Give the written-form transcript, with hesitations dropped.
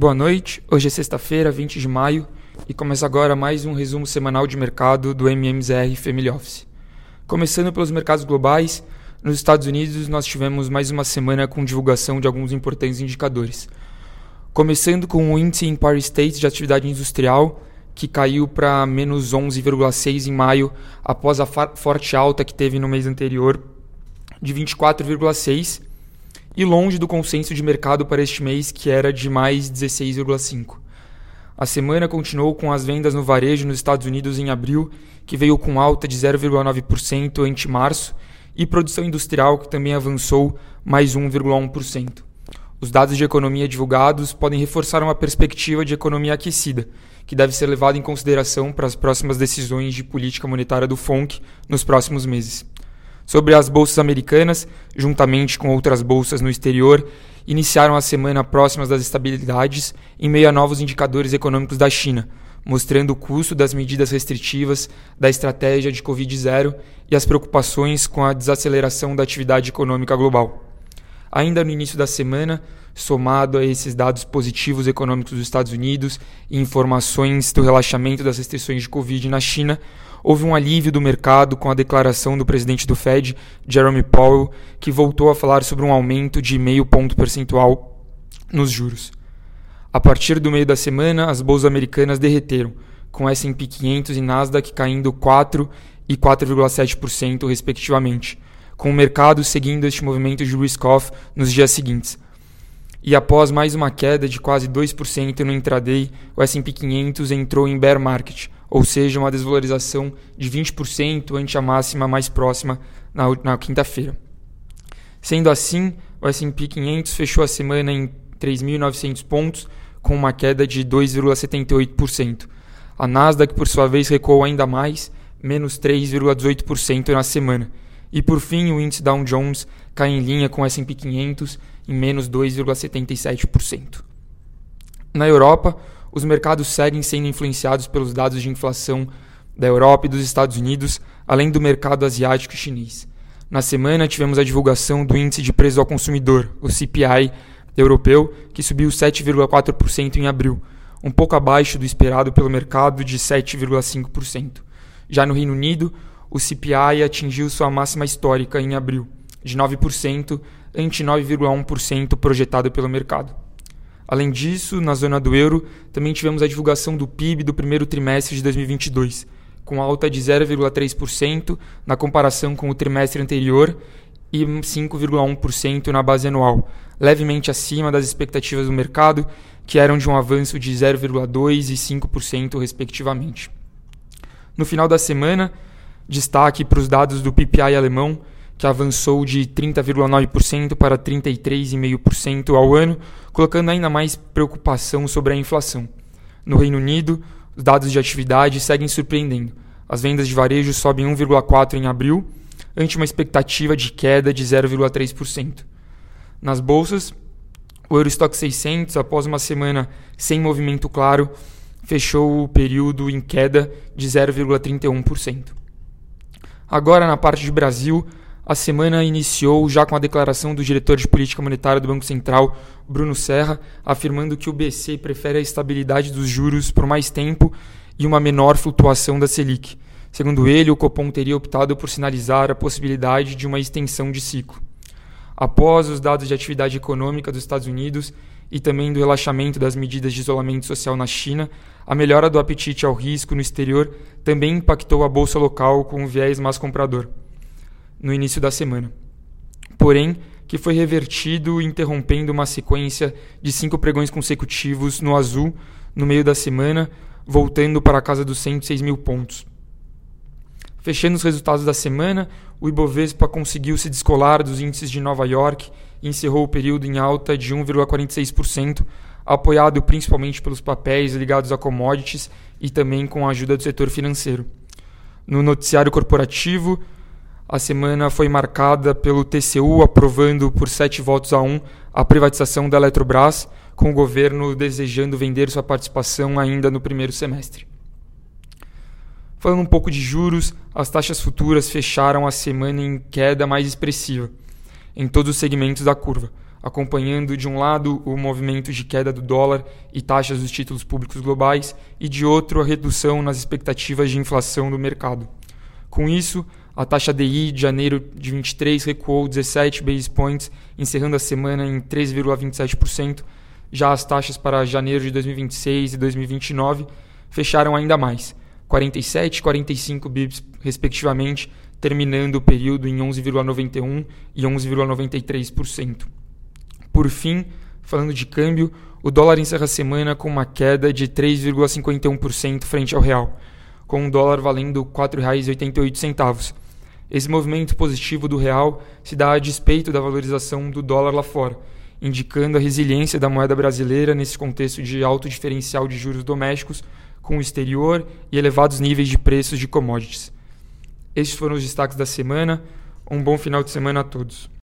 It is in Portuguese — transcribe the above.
Boa noite, hoje é sexta-feira, 20 de maio, e começa agora mais um resumo semanal de mercado do MMZR Family Office. Começando pelos mercados globais, nos Estados Unidos nós tivemos mais uma semana com divulgação de alguns importantes indicadores. Começando com o índice Empire State de atividade industrial, que caiu para menos 11,6 em maio, após a forte alta que teve no mês anterior de 24,6%, e longe do consenso de mercado para este mês, que era de mais 16,5%. A semana continuou com as vendas no varejo nos Estados Unidos em abril, que veio com alta de 0,9% ante março, e produção industrial, que também avançou mais 1,1%. Os dados de economia divulgados podem reforçar uma perspectiva de economia aquecida, que deve ser levada em consideração para as próximas decisões de política monetária do FOMC nos próximos meses. Sobre as bolsas americanas, juntamente com outras bolsas no exterior, iniciaram a semana próximas das estabilidades em meio a novos indicadores econômicos da China, mostrando o custo das medidas restritivas da estratégia de Covid-0 e as preocupações com a desaceleração da atividade econômica global. Ainda no início da semana, somado a esses dados positivos econômicos dos Estados Unidos e informações do relaxamento das restrições de Covid na China, houve um alívio do mercado com a declaração do presidente do Fed, Jerome Powell, que voltou a falar sobre um aumento de 0,5 ponto percentual nos juros. A partir do meio da semana, as bolsas americanas derreteram, com S&P 500 e Nasdaq caindo 4% e 4,7% respectivamente, com o mercado seguindo este movimento de risk-off nos dias seguintes. E após mais uma queda de quase 2% no intraday, o S&P 500 entrou em bear market, ou seja, uma desvalorização de 20% ante a máxima mais próxima na quinta-feira. Sendo assim, o S&P 500 fechou a semana em 3.900 pontos, com uma queda de 2,78%. A Nasdaq, por sua vez, recuou ainda mais, menos 3,18% na semana. E por fim, o índice Dow Jones cai em linha com o S&P 500 em menos 2,77%. Na Europa, os mercados seguem sendo influenciados pelos dados de inflação da Europa e dos Estados Unidos, além do mercado asiático e chinês. Na semana, tivemos a divulgação do índice de preço ao consumidor, o CPI europeu, que subiu 7,4% em abril, um pouco abaixo do esperado pelo mercado de 7,5%. Já no Reino Unido, o CPI atingiu sua máxima histórica em abril, de 9%, ante 9,1% projetado pelo mercado. Além disso, na zona do euro, também tivemos a divulgação do PIB do primeiro trimestre de 2022, com alta de 0,3% na comparação com o trimestre anterior e 5,1% na base anual, levemente acima das expectativas do mercado, que eram de um avanço de 0,2% e 5% respectivamente. No final da semana, destaque para os dados do PPI alemão, que avançou de 30,9% para 33,5% ao ano, colocando ainda mais preocupação sobre a inflação. No Reino Unido, os dados de atividade seguem surpreendendo. As vendas de varejo sobem 1,4% em abril, ante uma expectativa de queda de 0,3%. Nas bolsas, o Eurostoxx 600, após uma semana sem movimento claro, fechou o período em queda de 0,31%. Agora, na parte de Brasil, a semana iniciou já com a declaração do diretor de política monetária do Banco Central, Bruno Serra, afirmando que o BC prefere a estabilidade dos juros por mais tempo e uma menor flutuação da Selic. Segundo ele, o Copom teria optado por sinalizar a possibilidade de uma extensão de ciclo. Após os dados de atividade econômica dos Estados Unidos e também do relaxamento das medidas de isolamento social na China, a melhora do apetite ao risco no exterior também impactou a bolsa local com um viés mais comprador no início da semana, porém que foi revertido, interrompendo uma sequência de 5 pregões consecutivos no azul no meio da semana, voltando para a casa dos 106 mil pontos. Fechando os resultados da semana, o Ibovespa conseguiu se descolar dos índices de Nova York e encerrou o período em alta de 1,46%, apoiado principalmente pelos papéis ligados a commodities e também com a ajuda do setor financeiro. No noticiário corporativo, a semana foi marcada pelo TCU aprovando por 7 votos a 1 a privatização da Eletrobras, com o governo desejando vender sua participação ainda no primeiro semestre. Falando um pouco de juros, as taxas futuras fecharam a semana em queda mais expressiva em todos os segmentos da curva, acompanhando de um lado o movimento de queda do dólar e taxas dos títulos públicos globais e de outro a redução nas expectativas de inflação do mercado. Com isso, a taxa DI de janeiro de 23 recuou 17 basis points, encerrando a semana em 3,27%. Já as taxas para janeiro de 2026 e 2029 fecharam ainda mais, 47 e 45 bips respectivamente, terminando o período em 11,91% e 11,93%. Por fim, falando de câmbio, o dólar encerra a semana com uma queda de 3,51% frente ao real, com o dólar valendo R$ 4,88. Esse movimento positivo do real se dá a despeito da valorização do dólar lá fora, indicando a resiliência da moeda brasileira nesse contexto de alto diferencial de juros domésticos com o exterior e elevados níveis de preços de commodities. Estes foram os destaques da semana. Um bom final de semana a todos.